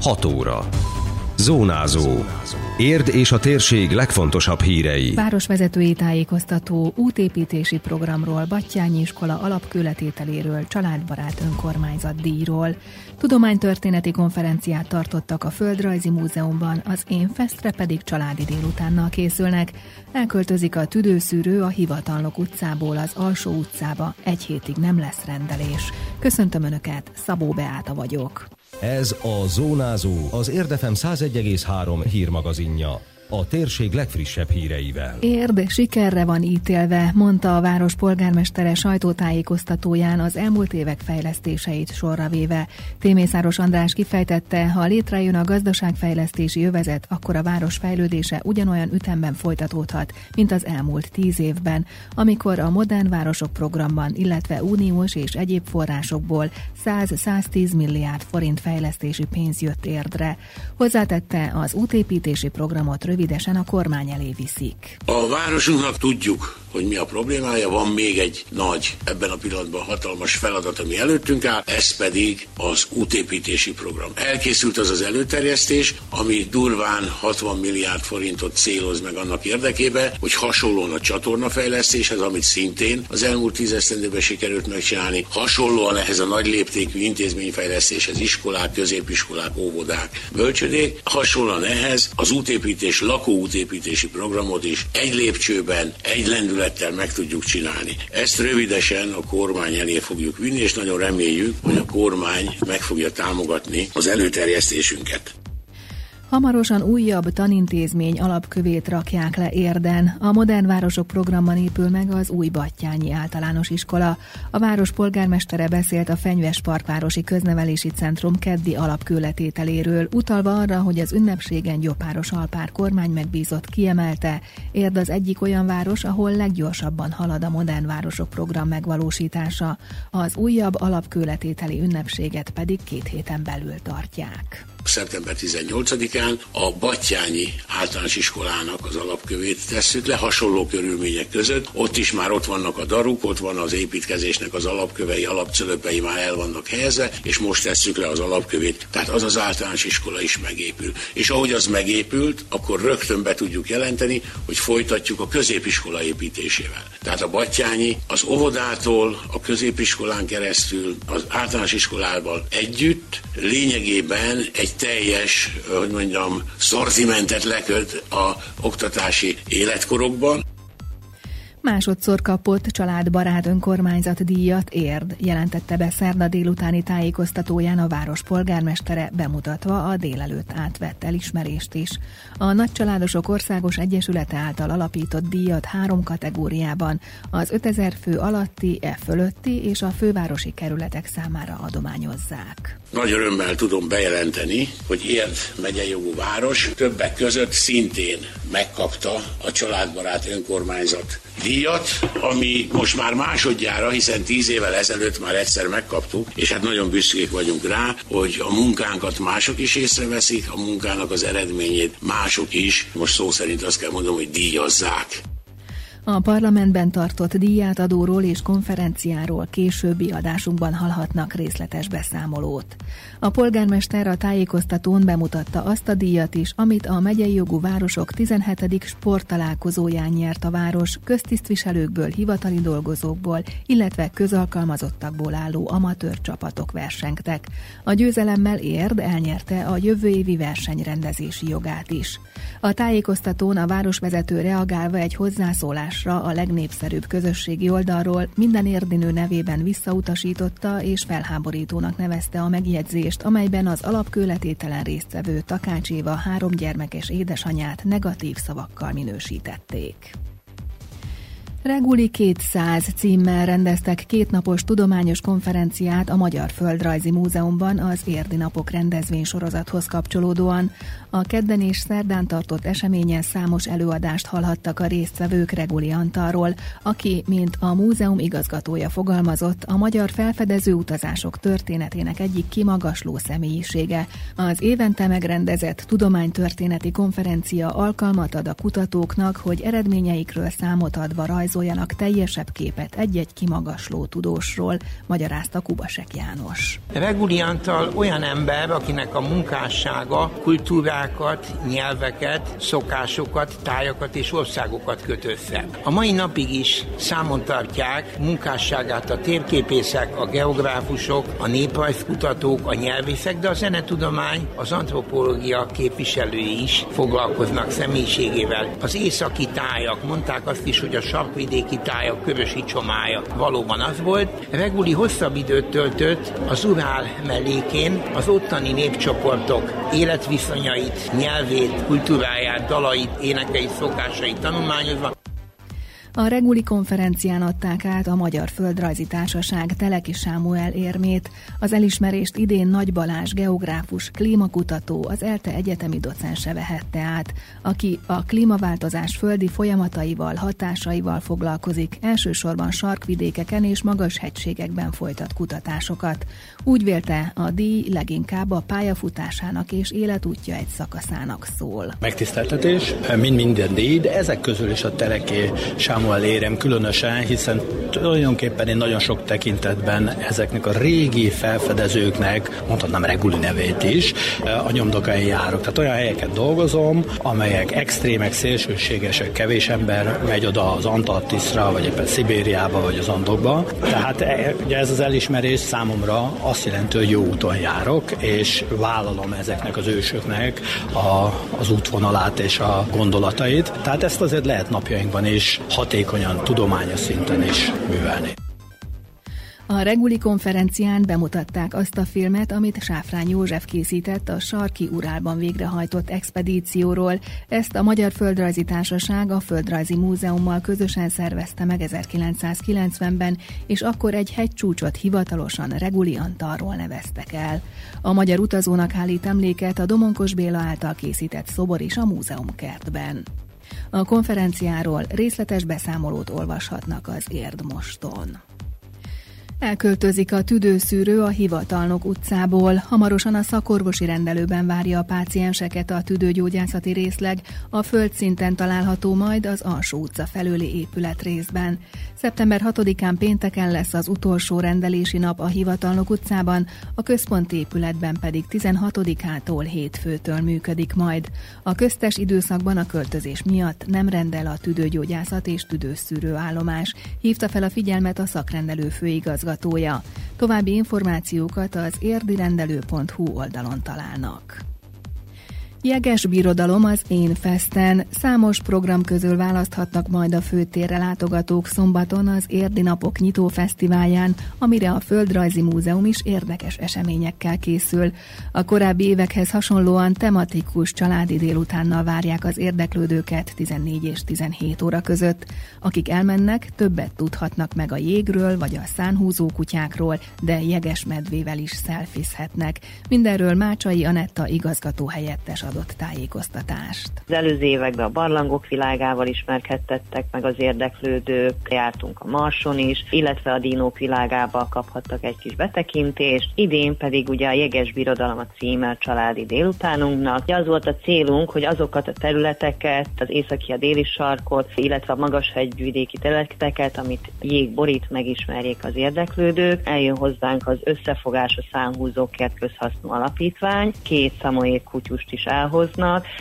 6 óra. Zónázó. Érd és a térség legfontosabb hírei. Városvezetői tájékoztató, útépítési programról, Batthyány iskola alapkőletételéről, családbarát önkormányzat díjról. Tudománytörténeti konferenciát tartottak a Földrajzi Múzeumban, az Én Fesztre pedig családi délutánnal készülnek. Elköltözik a tüdőszűrő a Hivatalnok utcából az Alsó utcába, egy hétig nem lesz rendelés. Köszöntöm Önöket, Szabó Beáta vagyok. Ez a Zónázó, az Érd FM 101,3 hírmagazinja. A térség legfrissebb híreivel. Érd sikerre van ítélve, mondta a város polgármestere sajtótájékoztatóján az elmúlt évek fejlesztéseit sorra véve. Témészáros András kifejtette, ha létrejön a gazdaságfejlesztési övezet, akkor a város fejlődése ugyanolyan ütemben folytatódhat, mint az elmúlt 10 évben, amikor a Modern Városok programban, illetve uniós és egyéb forrásokból 100-110 milliárd forint fejlesztési pénz jött Érdre. Hozzátette, az útépítési programot rövidesen a kormány elé viszik. A városunknak tudjuk, hogy mi a problémája, van még egy nagy, ebben a pillanatban hatalmas feladat, ami előttünk áll, ez pedig az útépítési program. Elkészült az előterjesztés, ami durván 60 milliárd forintot céloz meg annak érdekében, hogy hasonlóan a csatornafejlesztéshez, amit szintén az elmúlt 10 esztendőben sikerült megcsinálni, hasonlóan ehhez a nagy léptékű intézményfejlesztéshez, iskolák, középiskolák, óvodák, bölcsödék, hasonlóan ehhez az útépítés, lakóútépítési programot is egy lépcsőben, egy lendületben meg tudjuk csinálni. Ezt rövidesen a kormány elé fogjuk vinni, és nagyon reméljük, hogy a kormány meg fogja támogatni az előterjesztésünket. Hamarosan újabb tanintézmény alapkövét rakják le Érden. A Modern Városok programban épül meg az új Batthyány Általános Iskola. A város polgármestere beszélt a Fenyves Parkvárosi Köznevelési Centrum keddi alapkőletételéről, utalva arra, hogy az ünnepségen Gyopáros Alpár kormány megbízott kiemelte, Érd az egyik olyan város, ahol leggyorsabban halad a Modern Városok program megvalósítása. Az újabb alapkőletételi ünnepséget pedig 2 héten belül tartják. Szeptember 18-án a Batthyányi Általános Iskolának az alapkövét tesszük le, hasonló körülmények között. Ott is már ott vannak a daruk, ott van az építkezésnek az alapkövei, alapcölöpei már el vannak helyezve, és most tesszük le az alapkövét. Tehát az az általános iskola is megépül. És ahogy az megépült, akkor rögtön be tudjuk jelenteni, hogy folytatjuk a középiskola építésével. Tehát a Batthyányi az óvodától, a középiskolán keresztül, az általános iskolával együtt lényegében egy teljes, hogy mondjam, szortimentet leköt a oktatási életkorokban. Másodszor kapott családbarát önkormányzat díjat Érd, jelentette be szerda délutáni tájékoztatóján a város polgármestere, bemutatva a délelőtt átvett elismerést is. A Nagy Családosok Országos Egyesülete által alapított díjat 3 kategóriában, az 5000 fő alatti, fölötti és a fővárosi kerületek számára adományozzák. Nagy örömmel tudom bejelenteni, hogy Érd megyejogú város többek között szintén megkapta a családbarát önkormányzat díjat, ami most már másodjára, hiszen 10 évvel ezelőtt már egyszer megkaptuk, és hát nagyon büszkék vagyunk rá, hogy a munkánkat mások is észreveszik, a munkának az eredményét mások is, most szó szerint azt kell mondom, hogy díjazzák. A parlamentben tartott díjátadóról és konferenciáról későbbi adásunkban hallhatnak részletes beszámolót. A polgármester a tájékoztatón bemutatta azt a díjat is, amit a megyei jogú városok 17. sporttalálkozóján nyert a város köztisztviselőkből, hivatali dolgozókból, illetve közalkalmazottakból álló amatőr csapatok versengtek. A győzelemmel Érd elnyerte a jövő évi versenyrendezési jogát is. A tájékoztatón a városvezető reagálva egy hozzászólásra, a legnépszerűbb közösségi oldalról minden érdinő nevében visszautasította és felháborítónak nevezte a megjegyzést, amelyben az alapkőletételen résztvevő Takács Éva 3 gyermekes édesanyját negatív szavakkal minősítették. Reguly 200 címmel rendeztek 2 napos tudományos konferenciát a Magyar Földrajzi Múzeumban az Érdi Napok rendezvénysorozathoz kapcsolódóan. A kedden és szerdán tartott eseményen számos előadást hallhattak a résztvevők Reguly Antalról, aki, mint a múzeum igazgatója fogalmazott, a magyar felfedező utazások történetének egyik kimagasló személyisége. Az évente megrendezett tudománytörténeti konferencia alkalmat ad a kutatóknak, hogy eredményeikről számot adva rajzolják rajzoljanak teljesebb képet egy-egy kimagasló tudósról, magyarázta Kubasek János. Reguly Antal olyan ember, akinek a munkássága kultúrákat, nyelveket, szokásokat, tájakat és országokat köt össze. A mai napig is számon tartják munkásságát a térképészek, a geográfusok, a néprajzkutatók, a nyelvészek, de a zenetudomány, az antropológia képviselői is foglalkoznak személyiségével. Az északi tájak, mondták azt is, hogy a sarkvidéki tájak Körösi Csomája valóban az volt. Reguly hosszabb időt töltött az Urál mellékén, az ottani népcsoportok életviszonyait, nyelvét, kultúráját, dalait, énekeit, szokásait tanulmányozva. A Reguly konferencián adták át a Magyar Földrajzi Társaság Teleki Sámuel érmét. Az elismerést idén Nagy Balázs geográfus, klímakutató, az ELTE egyetemi docense vehette át, aki a klímaváltozás földi folyamataival, hatásaival foglalkozik, elsősorban sarkvidékeken és magashegységekben folytat kutatásokat. Úgy vélte, a díj leginkább a pályafutásának és életútja egy szakaszának szól. Megtiszteltetés, minden díj, de ezek közül is a Teleki Sámuel érem különösen, hiszen tulajdonképpen én nagyon sok tekintetben ezeknek a régi felfedezőknek, mondhatnám Reguly nevét is, a nyomdokán járok. Tehát olyan helyeket dolgozom, amelyek extrémek, szélsőségesek, kevés ember megy oda az Antarktiszra, vagy éppen Szibériába, vagy az Andokba. Tehát ugye ez az elismerés számomra azt jelenti, hogy jó úton járok, és vállalom ezeknek az ősöknek az útvonalát és a gondolatait. Tehát ezt azért lehet napjainkban is hatékonyan, tudományos szinten is művelni. A Reguly konferencián bemutatták azt a filmet, amit Sáfrány József készített a sarki Urálban végrehajtott expedícióról. Ezt a Magyar Földrajzi Társaság a Földrajzi Múzeummal közösen szervezte meg 1990-ben, és akkor egy hegycsúcsot hivatalosan Reguly Antalról neveztek el. A magyar utazónak állít emléket a Domonkos Béla által készített szobor is a múzeumkertben. A konferenciáról részletes beszámolót olvashatnak az Érd MOST-on. Elköltözik a tüdőszűrő a Hivatalnok utcából. Hamarosan a szakorvosi rendelőben várja a pácienseket a tüdőgyógyászati részleg, a földszinten található majd az Alsó utca felőli épület részben. Szeptember 6-án pénteken lesz az utolsó rendelési nap a Hivatalnok utcában, a központi épületben pedig 16-ától hétfőtől működik majd. A köztes időszakban a költözés miatt nem rendel a tüdőgyógyászat és tüdőszűrő állomás. Hívta fel a figyelmet a szakrendelő főigazgatója. További információkat az érdendelő.hu oldalon találnak. Jeges birodalom az Én Feszten. Számos program közül választhatnak majd a főtérre látogatók szombaton az Érdi Napok nyitó fesztiválján, amire a Földrajzi Múzeum is érdekes eseményekkel készül. A korábbi évekhez hasonlóan tematikus családi délutánnal várják az érdeklődőket 14 és 17 óra között. Akik elmennek, többet tudhatnak meg a jégről vagy a szánhúzó kutyákról, de jeges medvével is szelfizhetnek. Mindenről Mácsai Anetta igazgatóhelyettes adott tájékoztatást. Az előző években a barlangok világával ismerkedtettek meg az érdeklődők, jártunk a Marson is, illetve a dinók világába kaphattak egy kis betekintést. Idén pedig ugye a Jeges Birodalom a címe családi délutánunknak. Az volt a célunk, hogy azokat a területeket, az északi, a déli sarkot, illetve a magashegyvidéki területeket, amit jég borít, megismerjék az érdeklődők. Eljön hozzánk az Összefogás a Szánhúzókért Közhasznú Alapítvány, 2 szamoyék kutyust is elhoznak.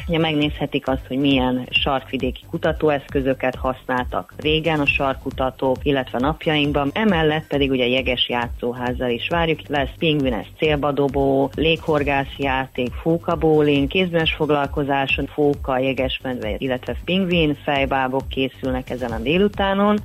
Ugye megnézhetik azt, hogy milyen sarkvidéki kutatóeszközöket használtak régen a sarkkutatók, illetve napjainkban. Emellett pedig ugye jeges játszóházzal is várjuk. Lesz pingvines célbadobó, léghorgászjáték, fóka bowling, kézműves foglalkozáson fóka, jegesmedve, illetve pingvin fejbábok készülnek ezen a délutánon.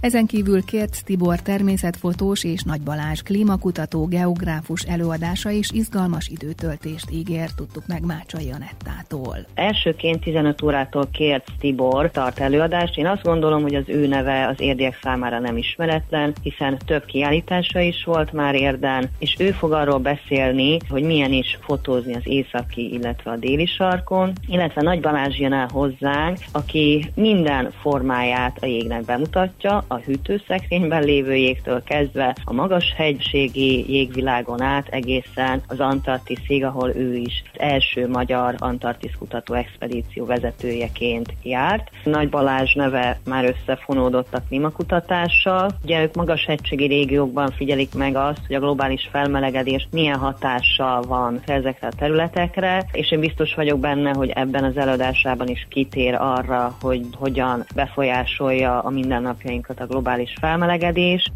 Ezen kívül Kérc Tibor természetfotós és Nagy Balázs klímakutató, geográfus előadása és izgalmas időtöltést ígér, tudtuk meg Mácsai Anettától. Elsőként 15 órától Kérc Tibor tart előadást. Én azt gondolom, hogy az ő neve az érdiek számára nem ismeretlen, hiszen több kiállítása is volt már Érden, és ő fog arról beszélni, hogy milyen is fotózni az északi, illetve a déli sarkon, illetve Nagy Balázs jön el hozzánk, aki minden formáját a jégnek bemutatja, a hűtőszekrényben lévő jégtől kezdve a magas hegységi jégvilágon át egészen az Antarktiszig, ahol ő is az első magyar Antarktisz kutató expedíció vezetőjeként járt. Nagy Balázs neve már összefonódott a klímakutatással. Ugye ők magas hegységi régiókban figyelik meg azt, hogy a globális felmelegedés milyen hatással van ezekre a területekre, és én biztos vagyok benne, hogy ebben az előadásában is kitér arra, hogy hogyan befolyásolja a mindennapjainkat a globális felmelegedés.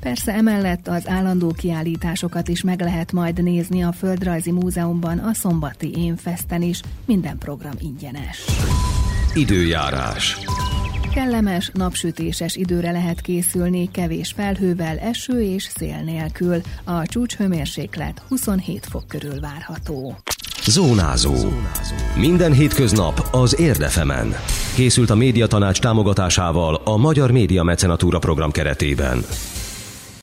Persze emellett az állandó kiállításokat is meg lehet majd nézni a Földrajzi Múzeumban, a szombati Én Feszten is, minden program ingyenes. Időjárás. Kellemes, napsütéses időre lehet készülni, kevés felhővel, eső és szél nélkül. A csúcshőmérséklet 27 fok körül várható. Zónázó. Minden hétköznap az Érd FM-en. Készült a Médiatanács támogatásával a Magyar Média Mecenatúra program keretében.